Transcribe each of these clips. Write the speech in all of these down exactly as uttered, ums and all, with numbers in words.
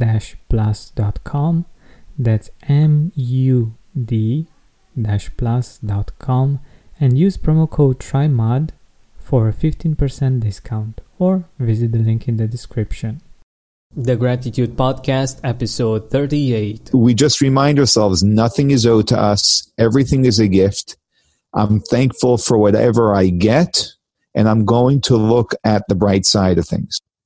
dash plus dot com. That's M U D dash plus dot com. and use promo code TRYMOD for a fifteen percent discount, or visit the link in the description. The Gratitude Podcast, episode thirty-eight. We just remind ourselves nothing is owed to us, everything is a gift. I'm thankful for whatever I get, and I'm going to look at the bright side of things.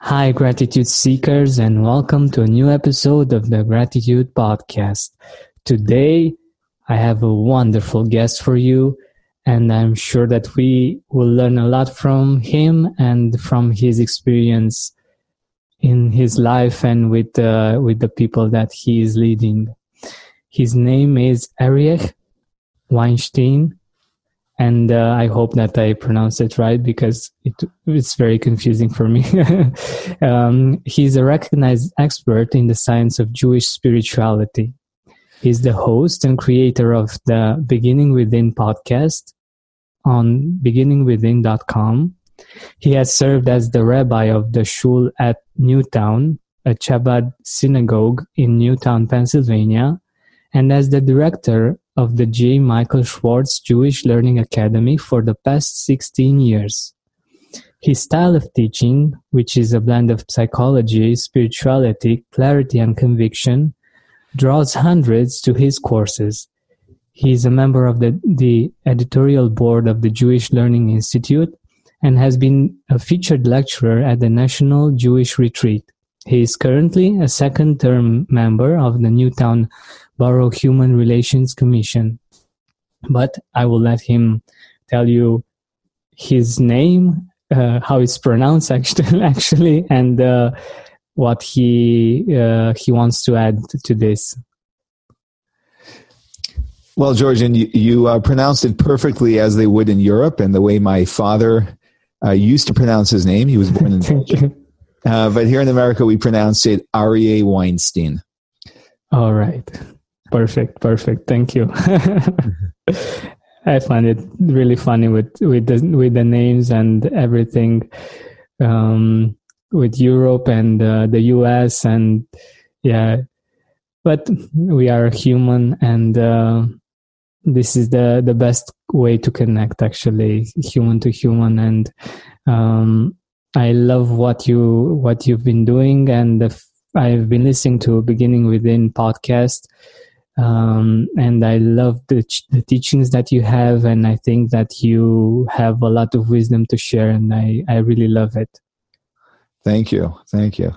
Hi, Gratitude Seekers, and welcome to a new episode of the Gratitude Podcast. Today, I have a wonderful guest for you, and I'm sure that we will learn a lot from him and from his experience in his life and with, uh, with the people that he is leading. His name is Aryeh Weinstein, and uh, I hope that I pronounced it right because it, it's very confusing for me. um, he's a recognized expert in the science of Jewish spirituality. He's the host and creator of the Beginning Within podcast on beginning within dot com. He has served as the rabbi of the Shul at Newtown, a Chabad synagogue in Newtown, Pennsylvania, and as the director of the J. Michael Schwartz Jewish Learning Academy for the past sixteen years. His style of teaching, which is a blend of psychology, spirituality, clarity, and conviction, draws hundreds to his courses. He is a member of the, the editorial board of the Jewish Learning Institute and has been a featured lecturer at the National Jewish Retreat. He is currently a second-term member of the Newtown Borough Human Relations Commission. But I will let him tell you his name, uh, how it's pronounced actually, actually and uh, what he uh, he wants to add to this. Well, Georgian, you, you uh, pronounced it perfectly as they would in Europe, and the way my father uh, used to pronounce his name. He was born in Belgium. Uh, but here in America, we pronounce it Aryeh Weinstein. All right. Perfect, perfect. Thank you. I find it really funny with with the, with the names and everything, um, with Europe and uh, the U S and yeah, but we are human, and uh, this is the the best way to connect, actually, human to human. And um, I love what you what you've been doing, and the I've been listening to Beginning Within podcast, um, and I love the, ch- the teachings that you have, and I think that you have a lot of wisdom to share, and I, I really love it. Thank you. Thank you.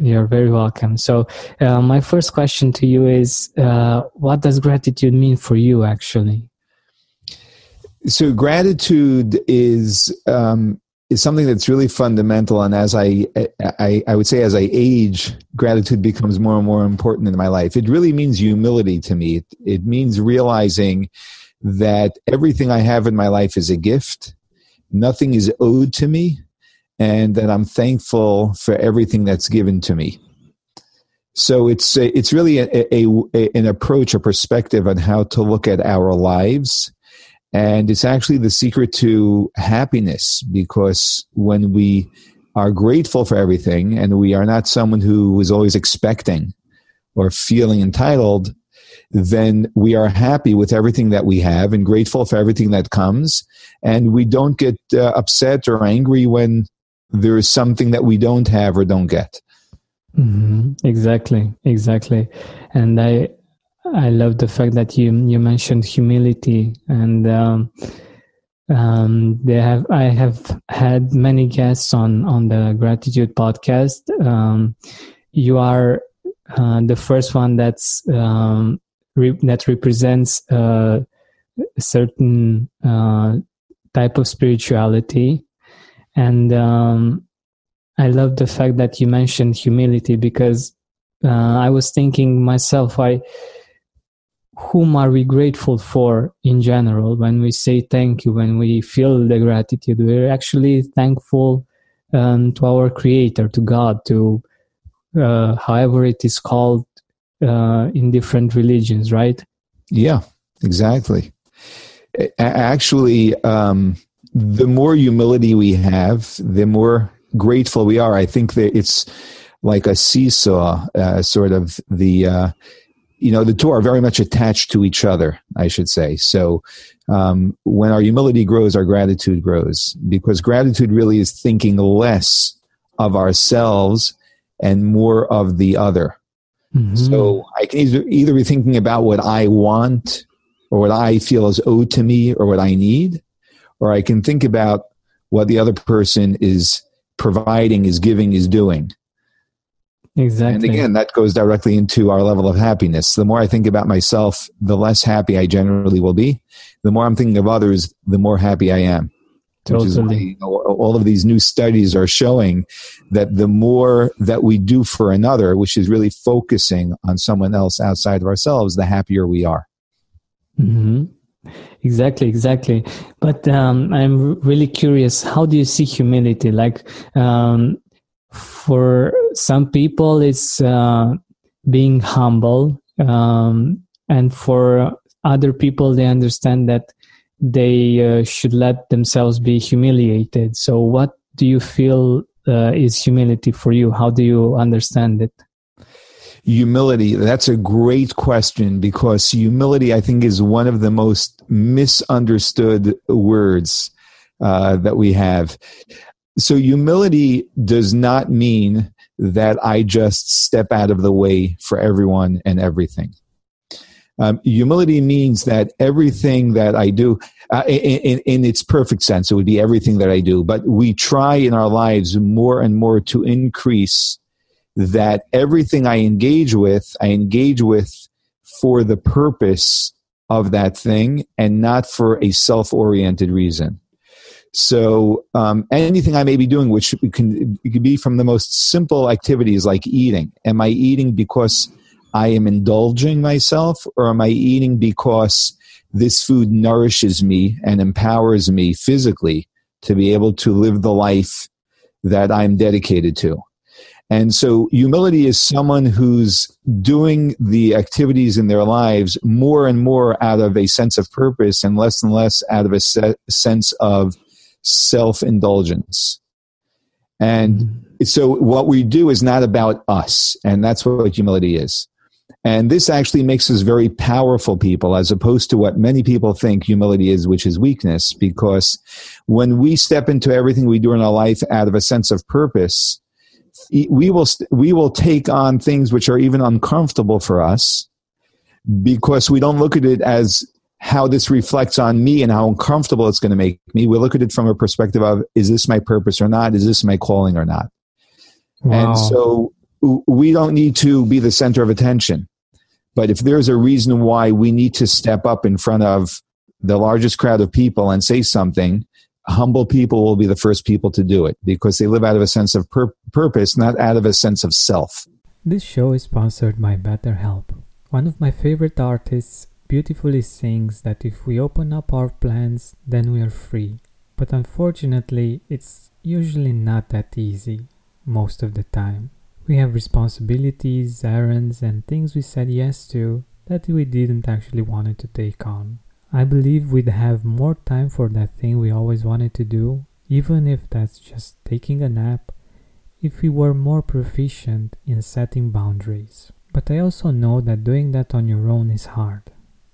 You're very welcome. So uh, my first question to you is, uh, what does gratitude mean for you, actually? So gratitude is um, is something that's really fundamental, and as I, I I would say as I age, gratitude becomes more and more important in my life. It really means humility to me. It, it means realizing that everything I have in my life is a gift. Nothing is owed to me, and that I'm thankful for everything that's given to me. So it's a, it's really a, a, a an approach, a perspective on how to look at our lives. And it's actually the secret to happiness, because when we are grateful for everything and we are not someone who is always expecting or feeling entitled, then we are happy with everything that we have and grateful for everything that comes. And we don't get uh, upset or angry when there is something that we don't have or don't get. Mm-hmm. Exactly, exactly. And I... I love the fact that you you mentioned humility, and um, um, they have I have had many guests on, on the Gratitude podcast. Um, you are uh, the first one that's um, re- that represents uh, a certain uh, type of spirituality, and um, I love the fact that you mentioned humility, because uh, I was thinking myself, I. whom are we grateful for in general? When we say thank you, when we feel the gratitude, we're actually thankful um, to our Creator, to God, to uh, however it is called uh, in different religions, right? Yeah, exactly. Actually, um, the more humility we have, the more grateful we are. I think that it's like a seesaw, uh, sort of the... Uh, You know, the two are very much attached to each other, I should say. So um, when our humility grows, our gratitude grows, because gratitude really is thinking less of ourselves and more of the other. Mm-hmm. So I can either, either be thinking about what I want or what I feel is owed to me or what I need, or I can think about what the other person is providing, is giving, is doing. Exactly. And again, that goes directly into our level of happiness. The more I think about myself, the less happy I generally will be. The more I'm thinking of others, the more happy I am. Totally. Which is why, you know, all of these new studies are showing that the more that we do for another, which is really focusing on someone else outside of ourselves, the happier we are. Mm-hmm. Exactly, exactly. But um, I'm really curious, how do you see humility? Like, um, for some people, it's uh, being humble, um, and for other people, they understand that they uh, should let themselves be humiliated. So what do you feel uh, is humility for you? How do you understand it? Humility, that's a great question, because humility, I think, is one of the most misunderstood words uh, that we have. So humility does not mean that I just step out of the way for everyone and everything. Um, humility means that everything that I do, uh, in, in, in its perfect sense, it would be everything that I do, but we try in our lives more and more to increase that everything I engage with, I engage with for the purpose of that thing and not for a self-oriented reason. So um, anything I may be doing, which can, it can be from the most simple activities like eating. Am I eating because I am indulging myself, or am I eating because this food nourishes me and empowers me physically to be able to live the life that I'm dedicated to? And so humility is someone who's doing the activities in their lives more and more out of a sense of purpose and less and less out of a se- sense of self-indulgence. And so what we do is not about us, and that's what humility is. And this actually makes us very powerful people, as opposed to what many people think humility is, which is weakness, because when we step into everything we do in our life out of a sense of purpose, we will we will take on things which are even uncomfortable for us, because we don't look at it as how this reflects on me and how uncomfortable it's going to make me. We look at it from a perspective of, is this my purpose or not? Is this my calling or not? Wow. And so we don't need to be the center of attention. But if there's a reason why we need to step up in front of the largest crowd of people and say something, humble people will be the first people to do it because they live out of a sense of pur- purpose, not out of a sense of self. This show is sponsored by BetterHelp. One of my favorite artists beautifully sings that if we open up our plans, then we are free. But unfortunately, it's usually not that easy, most of the time. We have responsibilities, errands, and things we said yes to that we didn't actually want to take on. I believe we'd have more time for that thing we always wanted to do, even if that's just taking a nap, if we were more proficient in setting boundaries. But I also know that doing that on your own is hard.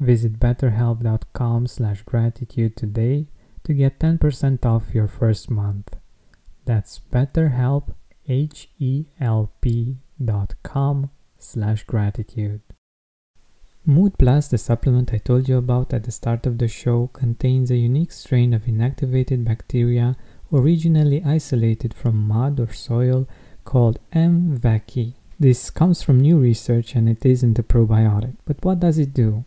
Visit betterhelp.com slash gratitude today to get ten percent off your first month. That's BetterHelp, H E L P dot com slash gratitude. Mood+, the supplement I told you about at the start of the show, contains a unique strain of inactivated bacteria originally isolated from mud or soil called M. vaccae. This comes from new research and it isn't a probiotic. But what does it do?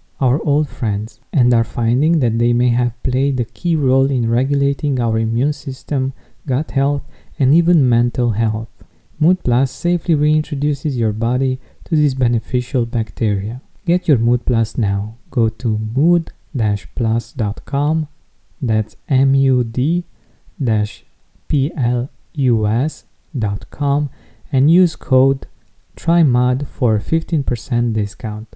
our old friends, and are finding that they may have played a key role in regulating our immune system, gut health, and even mental health. Mood+ safely reintroduces your body to these beneficial bacteria. Get your Mood+ now. Go to mood dash plus dot com, that's M U D dash P L U S dot com, and use code TRYMOD for a fifteen percent discount.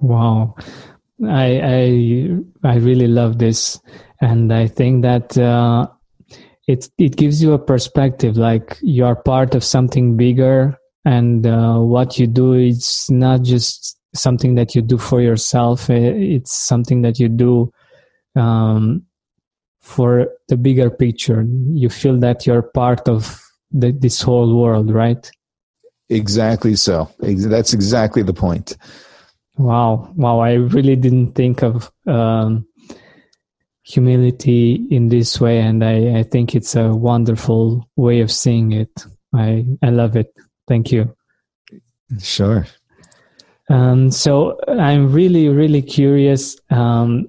Wow, I, I I really love this, and I think that uh, it it gives you a perspective. Like you are part of something bigger, and uh, what you do is not just something that you do for yourself. It's something that you do um, for the bigger picture. You feel that you're part of the, this whole world, right? Exactly so. That's exactly the point. Wow. Wow. I really didn't think of um, humility in this way. And I, I think it's a wonderful way of seeing it. I, I love it. Thank you. Sure. Um, so I'm really, really curious. Um,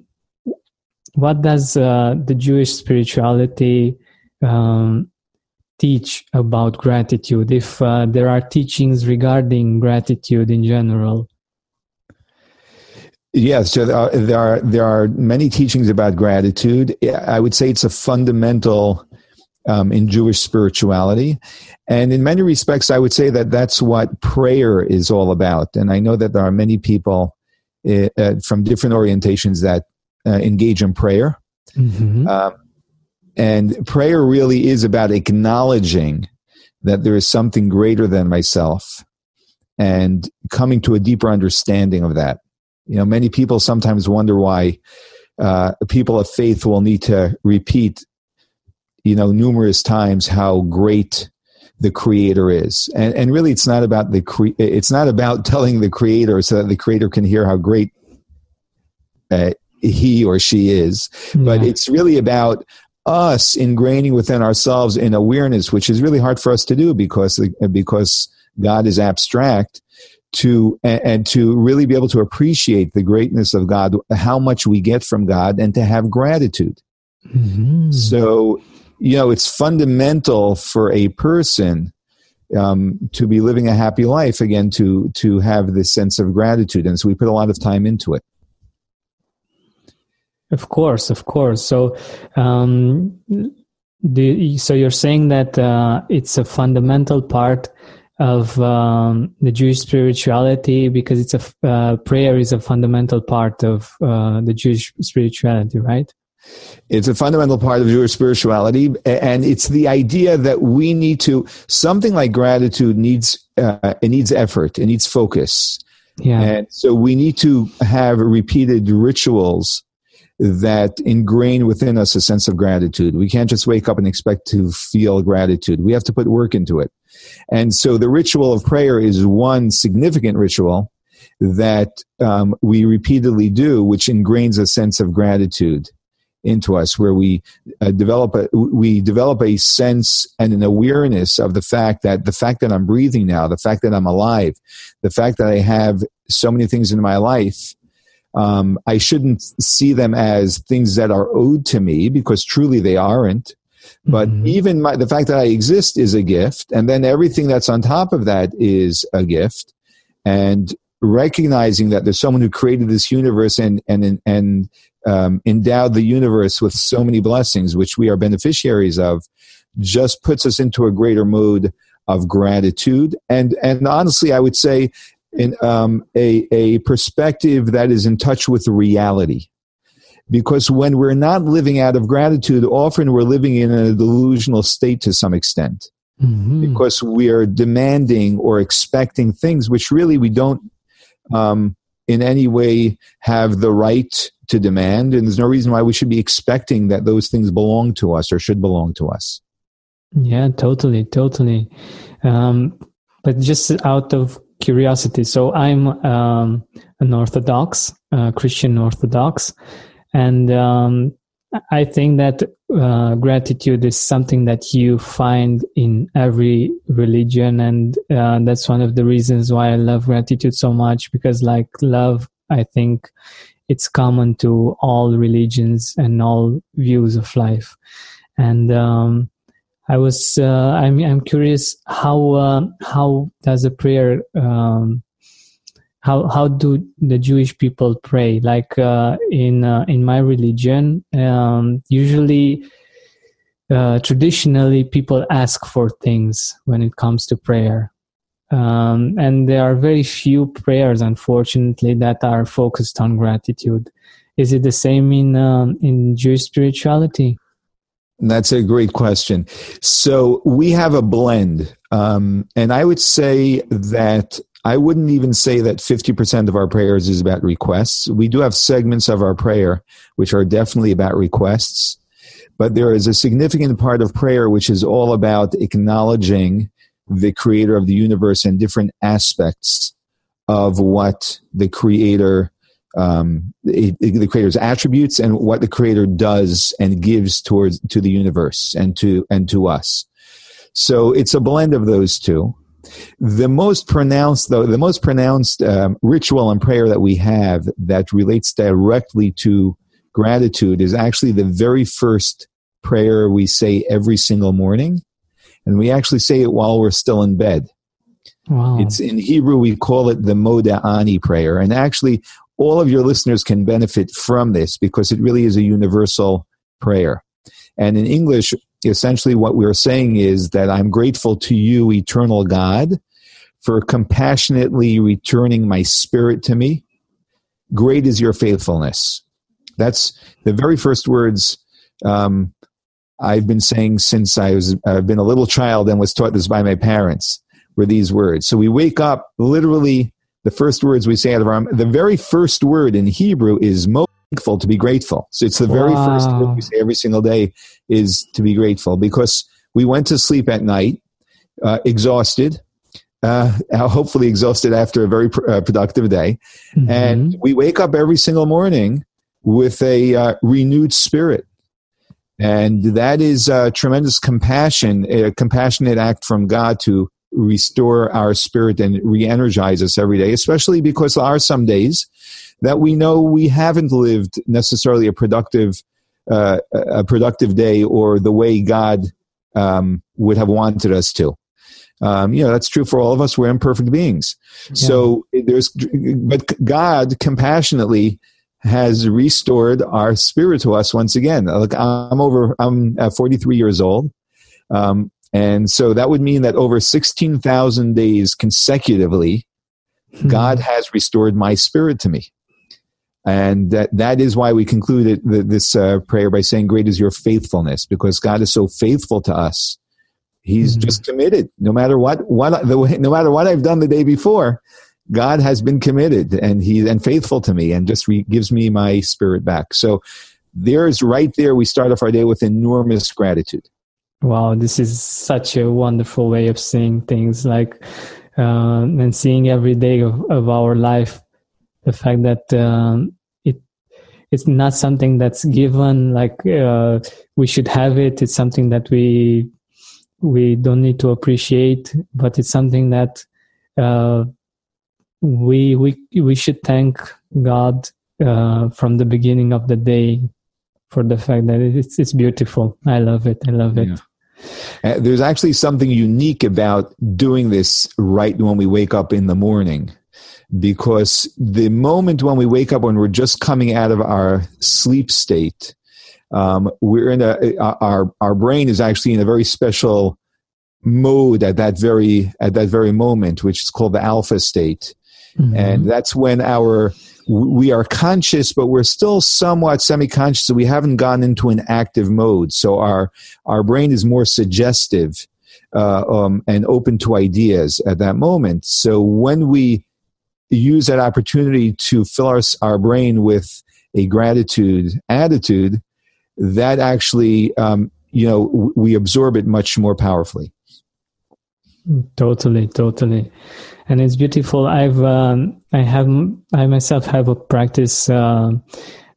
what does uh, the Jewish spirituality um, teach about gratitude, if uh, there are teachings regarding gratitude in general? Yes, so there are, there are there are many teachings about gratitude. I would say it's a fundamental um, in Jewish spirituality, and in many respects, I would say that that's what prayer is all about. And I know that there are many people uh, from different orientations that uh, engage in prayer, mm-hmm. um, and prayer really is about acknowledging that there is something greater than myself, and coming to a deeper understanding of that. You know, many people sometimes wonder why uh, people of faith will need to repeat, you know, numerous times how great the Creator is, and and really, it's not about the cre- it's not about telling the Creator so that the Creator can hear how great uh, he or she is, yeah. But it's really about us ingraining within ourselves an awareness, which is really hard for us to do because because God is abstract. To and to really be able to appreciate the greatness of God, how much we get from God, and to have gratitude. Mm-hmm. So, you know, it's fundamental for a person um, to be living a happy life, again, to to have this sense of gratitude. And so we put a lot of time into it. Of course, of course. So, um, do, so you're saying that uh, it's a fundamental part of um, the Jewish spirituality, because it's a uh, prayer is a fundamental part of uh, the Jewish spirituality, right? It's a fundamental part of Jewish spirituality, and it's the idea that we need to something like gratitude needs uh, it needs effort, it needs focus, yeah. And so we need to have repeated rituals that ingrain within us a sense of gratitude. We can't just wake up and expect to feel gratitude. We have to put work into it. And so the ritual of prayer is one significant ritual that um, we repeatedly do, which ingrains a sense of gratitude into us, where we uh, develop a, we develop a sense and an awareness of the fact that the fact that I'm breathing now, the fact that I'm alive, the fact that I have so many things in my life, um, I shouldn't see them as things that are owed to me, because truly they aren't. But mm-hmm. even my, the fact that I exist is a gift, and then everything that's on top of that is a gift. And recognizing that there's someone who created this universe and and and um, endowed the universe with so many blessings, which we are beneficiaries of, just puts us into a greater mode of gratitude. And and honestly, I would say, in um, a a perspective that is in touch with reality. Because when we're not living out of gratitude, often we're living in a delusional state to some extent. Mm-hmm. Because we are demanding or expecting things which really we don't um, in any way have the right to demand. And there's no reason why we should be expecting that those things belong to us or should belong to us. Yeah, totally, totally. Um, but just out of curiosity, so I'm um, an Orthodox, uh, Christian Orthodox. And um, I think that uh, gratitude is something that you find in every religion. And uh, that's one of the reasons why I love gratitude so much, because like love, I think it's common to all religions and all views of life. And um, I was, uh, I'm, I'm curious, how uh, how does a prayer um How how do the Jewish people pray? Like uh, in uh, in my religion, um, usually, uh, traditionally, people ask for things when it comes to prayer, um, and there are very few prayers, unfortunately, that are focused on gratitude. Is it the same in um, in Jewish spirituality? That's a great question. So we have a blend, um, and I would say that. I wouldn't even say that fifty percent of our prayers is about requests. We do have segments of our prayer which are definitely about requests, but there is a significant part of prayer which is all about acknowledging the Creator of the universe and different aspects of what the Creator, um, the Creator's attributes and what the Creator does and gives towards to the universe and to and to us. So it's a blend of those two. The most pronounced, though, the most pronounced um, ritual and prayer that we have that relates directly to gratitude is actually the very first prayer we say every single morning, And we actually say it while we're still in bed. Wow. It's in Hebrew, we call it the Modeh Ani prayer. And actually, all of your listeners can benefit from this because it really is a universal prayer. And in English, essentially what we're saying is that I'm grateful to you, eternal God, for compassionately returning my spirit to me. Great is your faithfulness. That's the very first words um, I've been saying since I was, I've been a little child and was taught this by my parents, were these words. So we wake up, literally the first words we say out of our, the very first word in Hebrew is mo. To be grateful. So it's the very wow. first word we say every single day is to be grateful, because we went to sleep at night uh, exhausted, uh, hopefully exhausted after a very pr- uh, productive day. Mm-hmm. And we wake up every single morning with a uh, renewed spirit. And that is a tremendous compassion, a compassionate act from God to restore our spirit and re-energize us every day, especially because there are some days that we know we haven't lived necessarily a productive uh, a productive day or the way God um, would have wanted us to. Um, you know, that's true for all of us. We're imperfect beings. Yeah. So there's, but God compassionately has restored our spirit to us once again. Like I'm over, I'm forty-three years old. Um, and so that would mean that over sixteen thousand days consecutively, hmm. God has restored my spirit to me. And that, that is why we concluded the, this uh, prayer by saying, great is your faithfulness, because God is so faithful to us. He's mm-hmm. just committed. No matter what, what the way, no matter what I've done the day before, God has been committed and he and faithful to me and just re- gives me my spirit back. So there's right there, we start off our day with enormous gratitude. Wow, this is such a wonderful way of seeing things, like uh, and seeing every day of, of our life. The fact that um, it it's not something that's given, like uh, we should have it. It's something that we we don't need to appreciate, but it's something that uh, we we we should thank God uh, from the beginning of the day for the fact that it's it's beautiful. I love it. I love it. Yeah. Uh, there's actually something unique about doing this right when we wake up in the morning. Because the moment when we wake up, when we're just coming out of our sleep state, um, we're in a our our brain is actually in a very special mode at that very at that very moment, which is called the alpha state, mm-hmm. and that's when our we are conscious, but we're still somewhat semi-conscious. So we haven't gone into an active mode, so our our brain is more suggestive uh, um, and open to ideas at that moment. So when we use that opportunity to fill our, our brain with a gratitude attitude, that actually, um, you know, w- we absorb it much more powerfully. Totally, totally. And it's beautiful. I've, um, I have, I myself have a practice uh,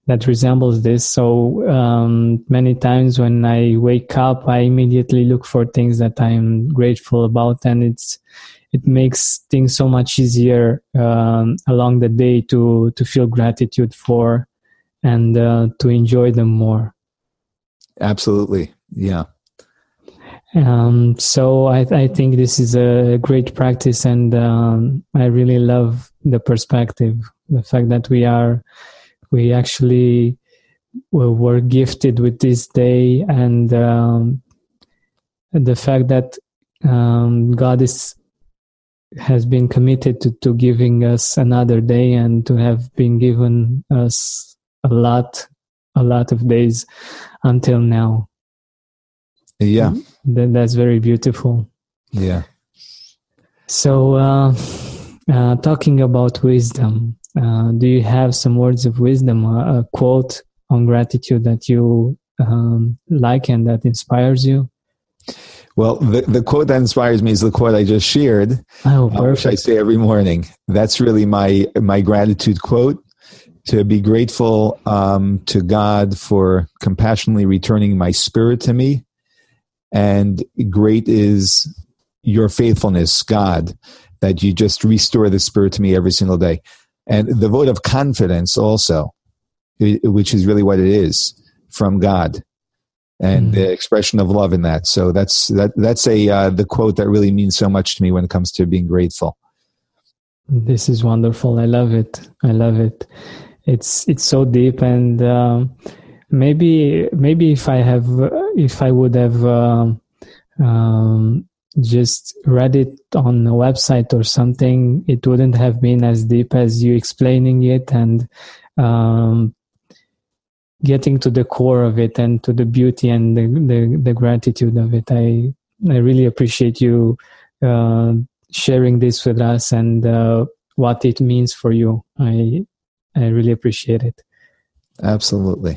that resembles this. So um, many times when I wake up, I immediately look for things that I'm grateful about, and it's, it makes things so much easier um, along the day to, to feel gratitude for and uh, to enjoy them more. Absolutely. Yeah. Um, so I, I think this is a great practice, and um, I really love the perspective, the fact that we are, we actually were gifted with this day, and um, the fact that um, God is has been committed to, to giving us another day, and to have been given us a lot, a lot of days until now. Yeah. That, that's very beautiful. Yeah. So uh, uh, talking about wisdom, uh, do you have some words of wisdom, a, a quote on gratitude that you um, like and that inspires you? Well, the, the quote that inspires me is the quote I just shared, oh, uh, which I say every morning. That's really my my gratitude quote, to be grateful um, to God for compassionately returning my spirit to me. And great is your faithfulness, God, that you just restore the spirit to me every single day. And the vote of confidence also, which is really what it is, from God. and mm. the expression of love in that. So that's that. That's a uh, the quote that really means so much to me when it comes to being grateful. This is wonderful. I love it. I love it. It's it's so deep, and um, maybe maybe if I have if I would have uh, um, just read it on a website or something, it wouldn't have been as deep as you explaining it, and um, getting to the core of it and to the beauty and the the, the gratitude of it. I I really appreciate you uh, sharing this with us and uh, what it means for you. I I really appreciate it. Absolutely.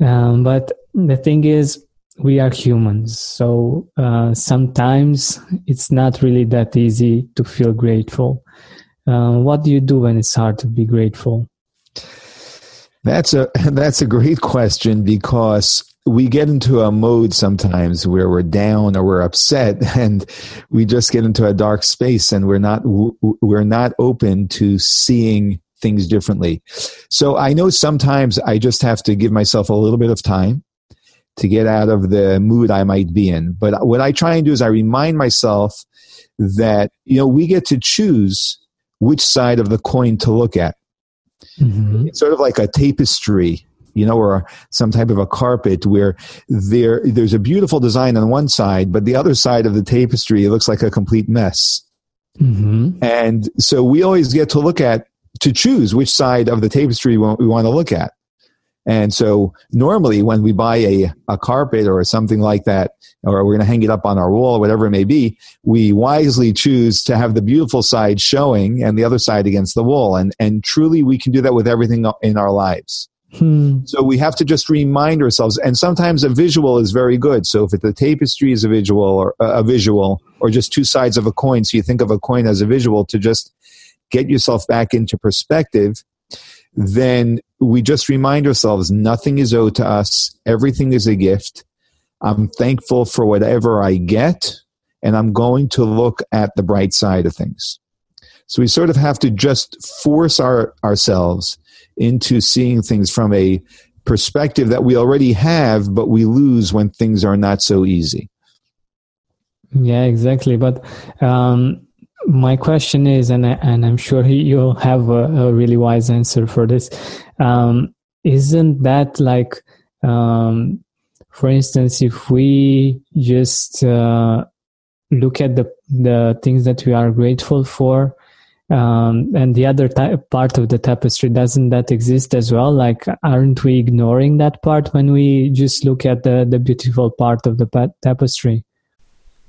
Um, but the thing is, we are humans, so uh, sometimes it's not really that easy to feel grateful. Uh, what do you do when it's hard to be grateful? That's a that's a great question, because we get into a mode sometimes where we're down or we're upset, and we just get into a dark space, and we're not we're not open to seeing things differently. So I know sometimes I just have to give myself a little bit of time to get out of the mood I might be in. But what I try and do is I remind myself that, you know, we get to choose which side of the coin to look at. Mm-hmm. It's sort of like a tapestry, you know, or some type of a carpet where there there's a beautiful design on one side, but the other side of the tapestry, it looks like a complete mess. Mm-hmm. And so we always get to look at, to choose which side of the tapestry we want, we want to look at. And so normally when we buy a, a carpet or something like that, or we're going to hang it up on our wall or whatever it may be, we wisely choose to have the beautiful side showing and the other side against the wall. And and truly we can do that with everything in our lives. Hmm. So we have to just remind ourselves. And sometimes a visual is very good. So if the tapestry is a visual or a visual or just two sides of a coin, so you think of a coin as a visual to just get yourself back into perspective, then we just remind ourselves nothing is owed to us. Everything is a gift. I'm thankful for whatever I get, and I'm going to look at the bright side of things. So we sort of have to just force our, ourselves into seeing things from a perspective that we already have, but we lose when things are not so easy. Yeah, exactly. But um my question is, and, I, and I'm sure you'll have a, a really wise answer for this. Um, isn't that like, um, for instance, if we just uh, look at the, the things that we are grateful for, um, and the other t- part of the tapestry, doesn't that exist as well? Like, aren't we ignoring that part when we just look at the, the beautiful part of the pa- tapestry?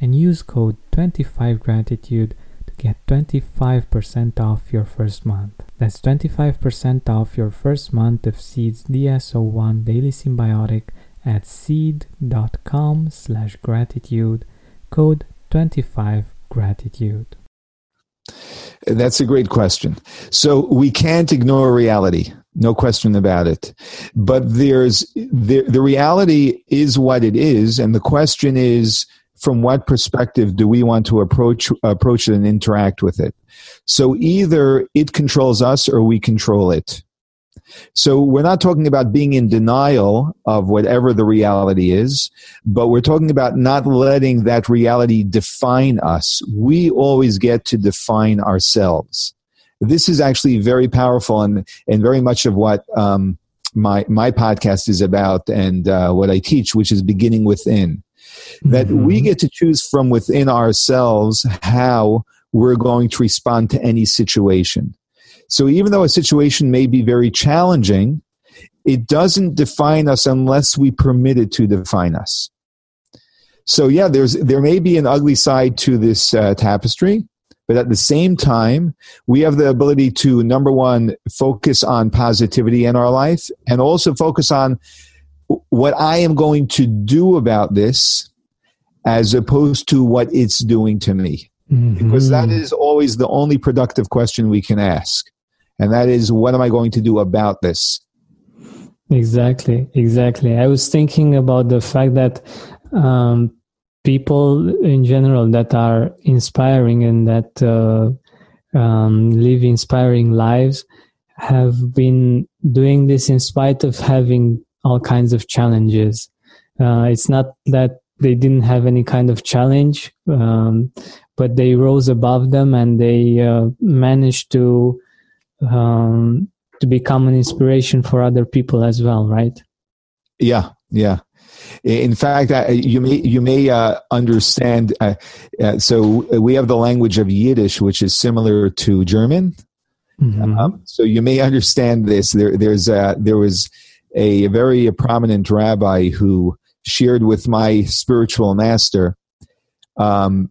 and use code twenty-five gratitude to get twenty-five percent off your first month. That's twenty-five percent off your first month of Seed's D S O one Daily Symbiotic at seed.com slash gratitude, code twenty-five gratitude. That's a great question. So we can't ignore reality, no question about it. But there's the, the reality is what it is, and the question is, from what perspective do we want to approach approach it and interact with it? So either it controls us or we control it. So we're not talking about being in denial of whatever the reality is, but we're talking about not letting that reality define us. We always get to define ourselves. This is actually very powerful and, and very much of what um, my, my podcast is about and uh, what I teach, which is beginning within. That mm-hmm. we get to choose from within ourselves how we're going to respond to any situation. So even though a situation may be very challenging, it doesn't define us unless we permit it to define us. So yeah, there's there may be an ugly side to this uh, tapestry, but at the same time, we have the ability to, number one, focus on positivity in our life and also focus on what I am going to do about this as opposed to what it's doing to me. Mm-hmm. Because that is always the only productive question we can ask. And that is, what am I going to do about this? Exactly, exactly. I was thinking about the fact that um, people in general that are inspiring and that uh, um, live inspiring lives have been doing this in spite of having all kinds of challenges. Uh, it's not that they didn't have any kind of challenge, um, but they rose above them and they uh, managed to um, to become an inspiration for other people as well, right? Yeah, yeah. In fact, I, you may you may uh, understand. Uh, uh, so we have the language of Yiddish, which is similar to German. Mm-hmm. Um, so you may understand this. There, there's uh, there was a very prominent rabbi who shared with my spiritual master um,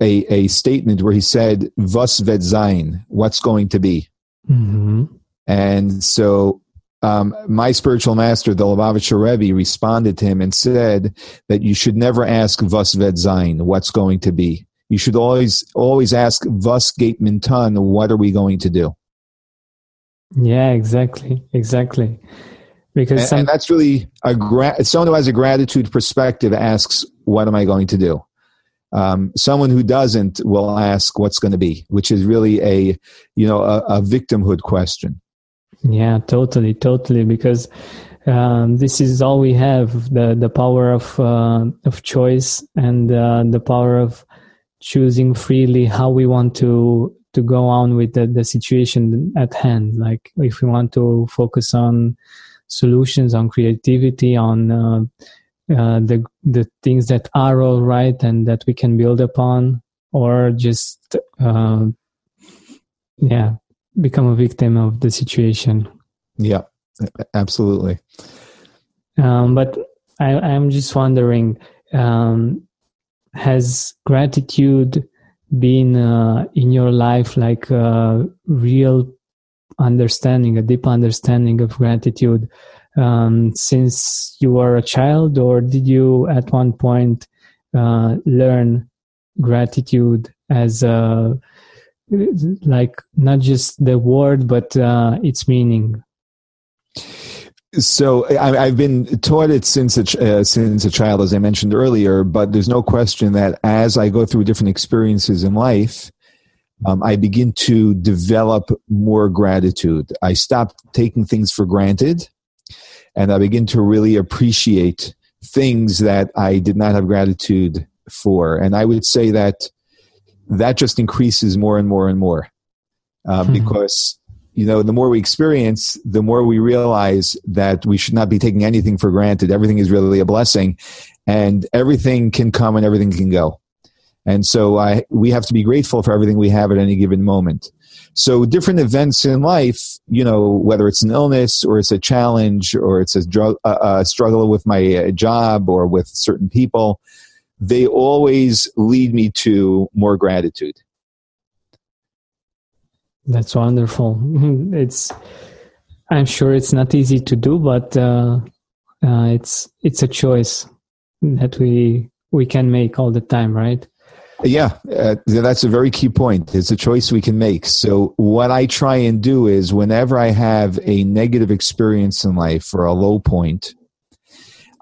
a a statement where he said, "Was wird sein?" What's going to be? Mm-hmm. And so um, my spiritual master, the Lubavitcher Rebbe, responded to him and said that you should never ask "Was wird sein?" What's going to be? You should always always ask "Was geht man tun?" What are we going to do? Yeah, exactly, exactly. Because and, some, and that's really a gra- someone who has a gratitude perspective asks, "What am I going to do?" Um, someone who doesn't will ask, "What's going to be?" Which is really a you know a, a victimhood question. Yeah, totally, totally. Because um, this is all we have: the the power of uh, of choice and uh, the power of choosing freely how we want to. to go on with the, the situation at hand. Like if we want to focus on solutions, on creativity, on uh, uh, the the things that are all right and that we can build upon, or just, uh, yeah, become a victim of the situation. Yeah, absolutely. Um, but I, I'm just wondering, um, has gratitude been uh, in your life like a real understanding, a deep understanding of gratitude um, since you were a child, or did you at one point uh, learn gratitude as a, like not just the word but uh, its meaning? So I, I've been taught it since a, uh, since a child, as I mentioned earlier, but there's no question that as I go through different experiences in life, um, I begin to develop more gratitude. I stop taking things for granted, and I begin to really appreciate things that I did not have gratitude for. And I would say that that just increases more and more and more uh, hmm. because you know, the more we experience, the more we realize that we should not be taking anything for granted. Everything is really a blessing, and everything can come and everything can go. And so I, we have to be grateful for everything we have at any given moment. So different events in life, you know, whether it's an illness or it's a challenge or it's a, drug, uh, a struggle with my uh, job or with certain people, they always lead me to more gratitude. That's wonderful. It's, I'm sure it's not easy to do, but uh, uh, it's it's a choice that we we can make all the time, right? Yeah, uh, that's a very key point. It's a choice we can make. So what I try and do is whenever I have a negative experience in life or a low point,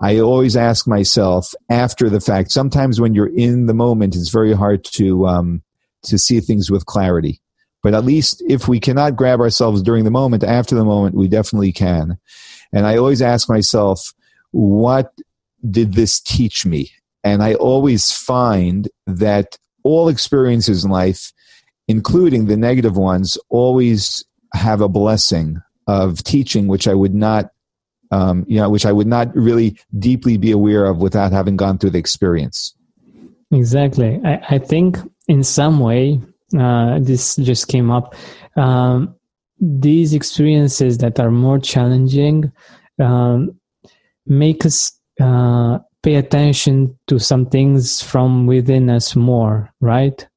I always ask myself after the fact. Sometimes when you're in the moment, it's very hard to um, to see things with clarity. But at least if we cannot grab ourselves during the moment, after the moment, we definitely can. And I always ask myself, what did this teach me? And I always find that all experiences in life, including the negative ones, always have a blessing of teaching, which I would not, um, you know, which I would not really deeply be aware of without having gone through the experience. Exactly. I, I think in some way, Uh, this just came up. Um, these experiences that are more challenging um, make us uh, pay attention to some things from within us more, right?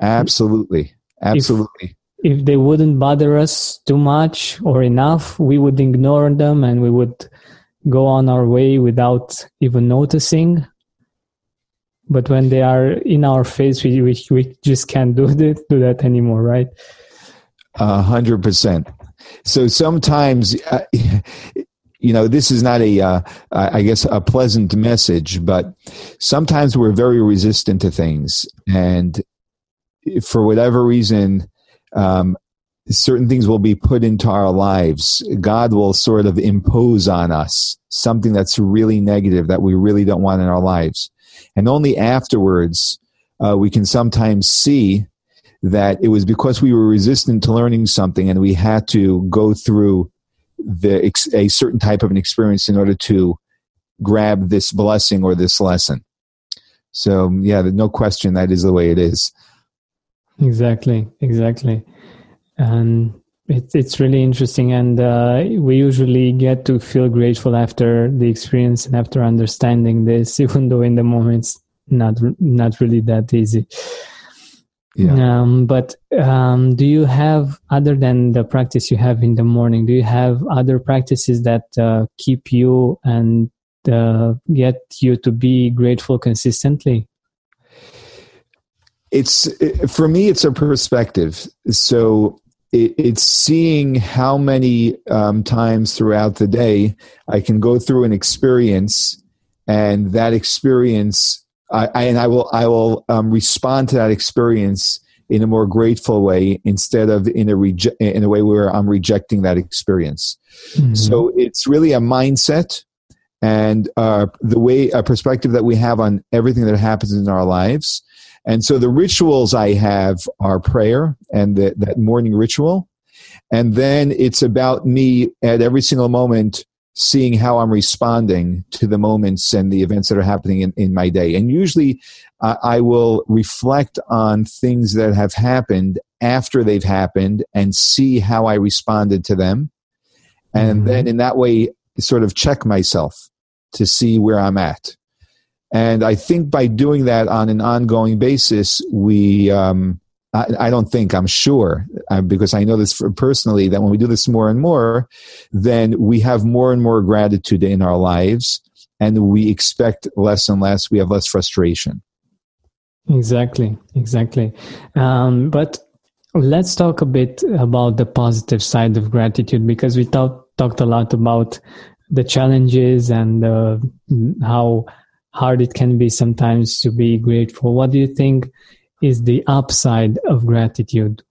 Absolutely. Absolutely. If, if they wouldn't bother us too much or enough, we would ignore them and we would go on our way without even noticing. But when they are in our face, we we, we just can't do that, do that anymore, right? A hundred percent. So sometimes, uh, you know, this is not a, uh, I guess, a pleasant message, but sometimes we're very resistant to things. And for whatever reason, um, certain things will be put into our lives. God will sort of impose on us something that's really negative that we really don't want in our lives. And only afterwards, uh, we can sometimes see that it was because we were resistant to learning something and we had to go through the a certain type of an experience in order to grab this blessing or this lesson. So, yeah, no question, that is the way it is. Exactly, exactly. And it, it's really interesting. And uh, we usually get to feel grateful after the experience and after understanding this, even though in the moment's not not really that easy. Yeah. Um, but um, do you have, other than the practice you have in the morning, do you have other practices that uh, keep you and uh, get you to be grateful consistently? It's, for me, it's a perspective. So it's seeing how many um, times throughout the day I can go through an experience, and that experience, I, I and I will, I will um, respond to that experience in a more grateful way instead of in a reje- in a way where I'm rejecting that experience. Mm-hmm. So it's really a mindset and uh, the way a perspective that we have on everything that happens in our lives. And so the rituals I have are prayer and the, that morning ritual. And then it's about me at every single moment seeing how I'm responding to the moments and the events that are happening in, in my day. And usually uh, I will reflect on things that have happened after they've happened and see how I responded to them. And mm-hmm. then in that way, sort of check myself to see where I'm at. And I think by doing that on an ongoing basis, we, um, I, I don't think, I'm sure, uh, because I know this for personally, that when we do this more and more, then we have more and more gratitude in our lives, and we expect less and less, we have less frustration. Exactly, exactly. Um, but let's talk a bit about the positive side of gratitude, because we talk, talked a lot about the challenges and uh, how hard it can be sometimes to be grateful. What do you think is the upside of gratitude?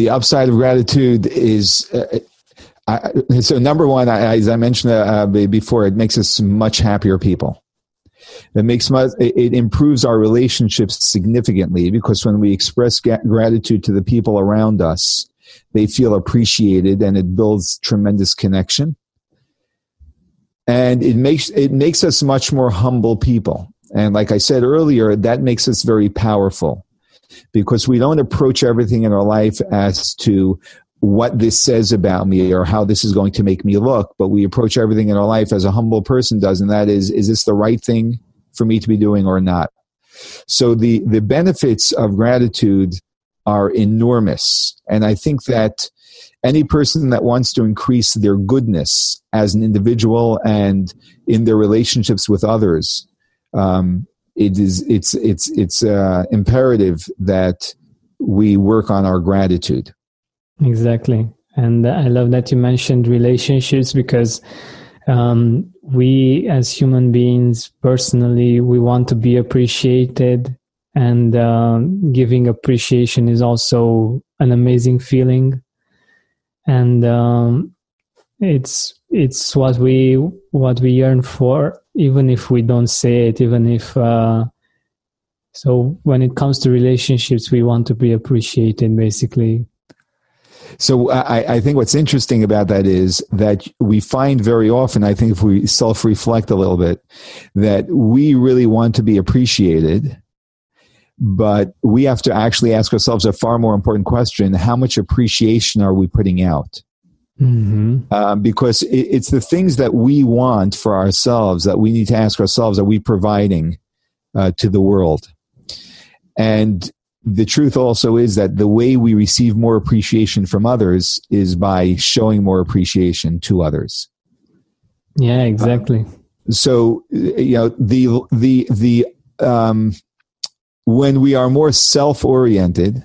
The upside of gratitude is, uh, I, so number one, I, as I mentioned uh, before, it makes us much happier people. It makes much, it improves our relationships significantly, because when we express gratitude to the people around us, they feel appreciated, and it builds tremendous connection. And it makes it makes us much more humble people. And like I said earlier, that makes us very powerful, because we don't approach everything in our life as to what this says about me or how this is going to make me look, but we approach everything in our life as a humble person does, and that is, is this the right thing for me to be doing or not? So the, the benefits of gratitude are enormous, and I think that any person that wants to increase their goodness as an individual and in their relationships with others, um, it is it's it's it's uh, imperative that we work on our gratitude. Exactly, and I love that you mentioned relationships, because um, we as human beings, personally, we want to be appreciated, and uh, giving appreciation is also an amazing feeling, and um, it's it's what we what we yearn for, even if we don't say it, even if. Uh, so when it comes to relationships, we want to be appreciated, basically. So I, I think what's interesting about that is that we find very often, I think if we self-reflect a little bit, that we really want to be appreciated, but we have to actually ask ourselves a far more important question: how much appreciation are we putting out? Mm-hmm. Um, because it, it's the things that we want for ourselves that we need to ask ourselves, are we providing uh, to the world? And the truth also is that the way we receive more appreciation from others is by showing more appreciation to others. Yeah, exactly. Uh, so, you know, the the the um, when we are more self-oriented,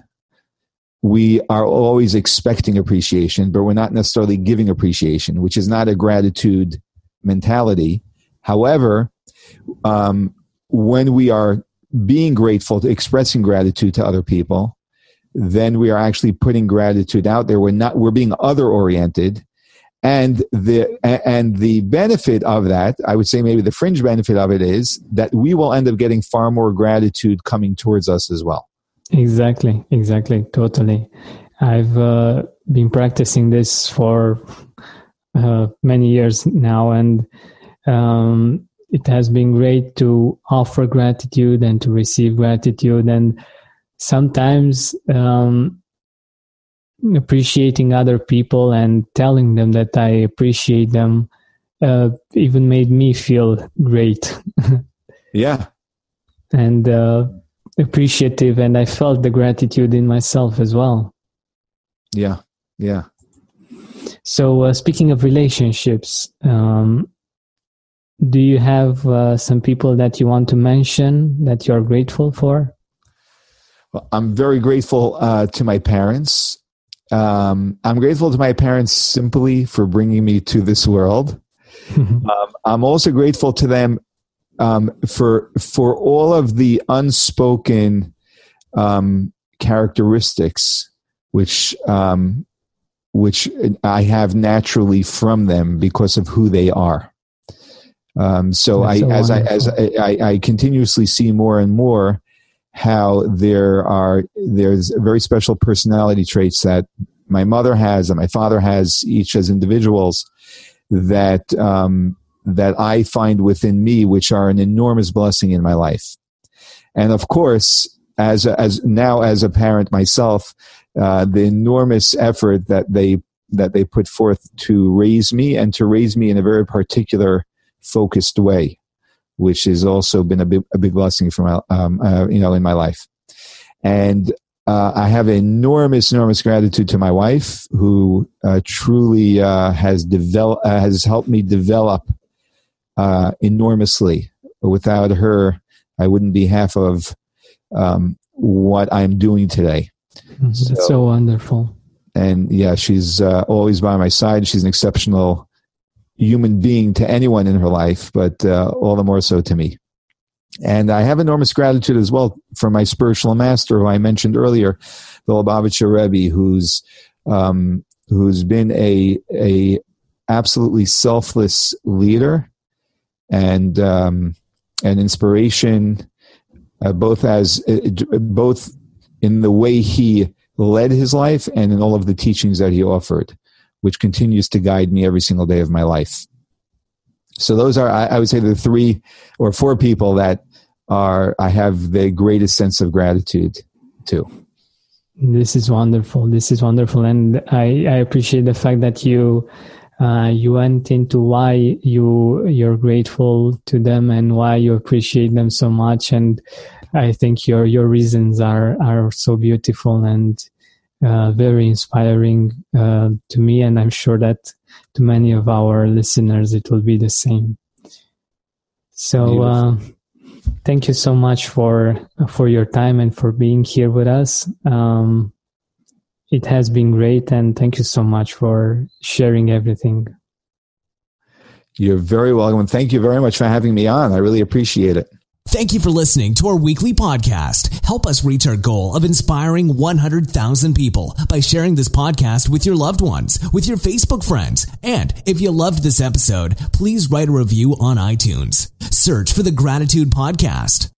we are always expecting appreciation, but we're not necessarily giving appreciation, which is not a gratitude mentality. However, um, when we are being grateful, to expressing gratitude to other people, then we are actually putting gratitude out there. We're not, we're being other oriented. And the, and the benefit of that, I would say maybe the fringe benefit of it, is that we will end up getting far more gratitude coming towards us as well. Exactly. Exactly. Totally. I've uh, been practicing this for uh, many years now, and, um, it has been great to offer gratitude and to receive gratitude, and sometimes um, appreciating other people and telling them that I appreciate them uh, even made me feel great. Yeah. And uh, appreciative, and I felt the gratitude in myself as well. Yeah, yeah. So uh, speaking of relationships, um, do you have uh, some people that you want to mention that you're grateful for? Well, I'm very grateful uh, to my parents. Um, I'm grateful to my parents simply for bringing me to this world. um, I'm also grateful to them um, for for all of the unspoken um, characteristics which um, which I have naturally from them because of who they are. Um, so I, so as I as I, I continuously see more and more how there are there's very special personality traits that my mother has and my father has, each as individuals, that um, that I find within me, which are an enormous blessing in my life. And of course, as as now as a parent myself, uh, the enormous effort that they that they put forth to raise me, and to raise me in a very particular focused way, which has also been a big, a big blessing for my, um, uh, you know, in my life. And uh, I have enormous, enormous gratitude to my wife, who uh, truly uh, has developed, uh, has helped me develop uh, enormously. Without her, I wouldn't be half of um, what I'm doing today. That's so, so wonderful. And yeah, she's uh, always by my side. She's an exceptional human being to anyone in her life, but uh, all the more so to me. And I have enormous gratitude as well for my spiritual master, who I mentioned earlier, the Lubavitcher Rebbe, who's um, who's been a a absolutely selfless leader and um, an inspiration, uh, both as uh, both in the way he led his life and in all of the teachings that he offered, which continues to guide me every single day of my life. So those are, I would say, the three or four people that are I have the greatest sense of gratitude to. This is wonderful. This is wonderful. And I, I appreciate the fact that you uh, you went into why you, you're grateful to them and why you appreciate them so much. And I think your your reasons are, are so beautiful and uh, very inspiring uh, to me. And I'm sure that to many of our listeners, it will be the same. So uh, thank you so much for for your time and for being here with us. Um, it has been great, and thank you so much for sharing everything. You're very welcome, and thank you very much for having me on. I really appreciate it. Thank you for listening to our weekly podcast. Help us reach our goal of inspiring one hundred thousand people by sharing this podcast with your loved ones, with your Facebook friends. And if you loved this episode, please write a review on iTunes. Search for the Gratitude Podcast.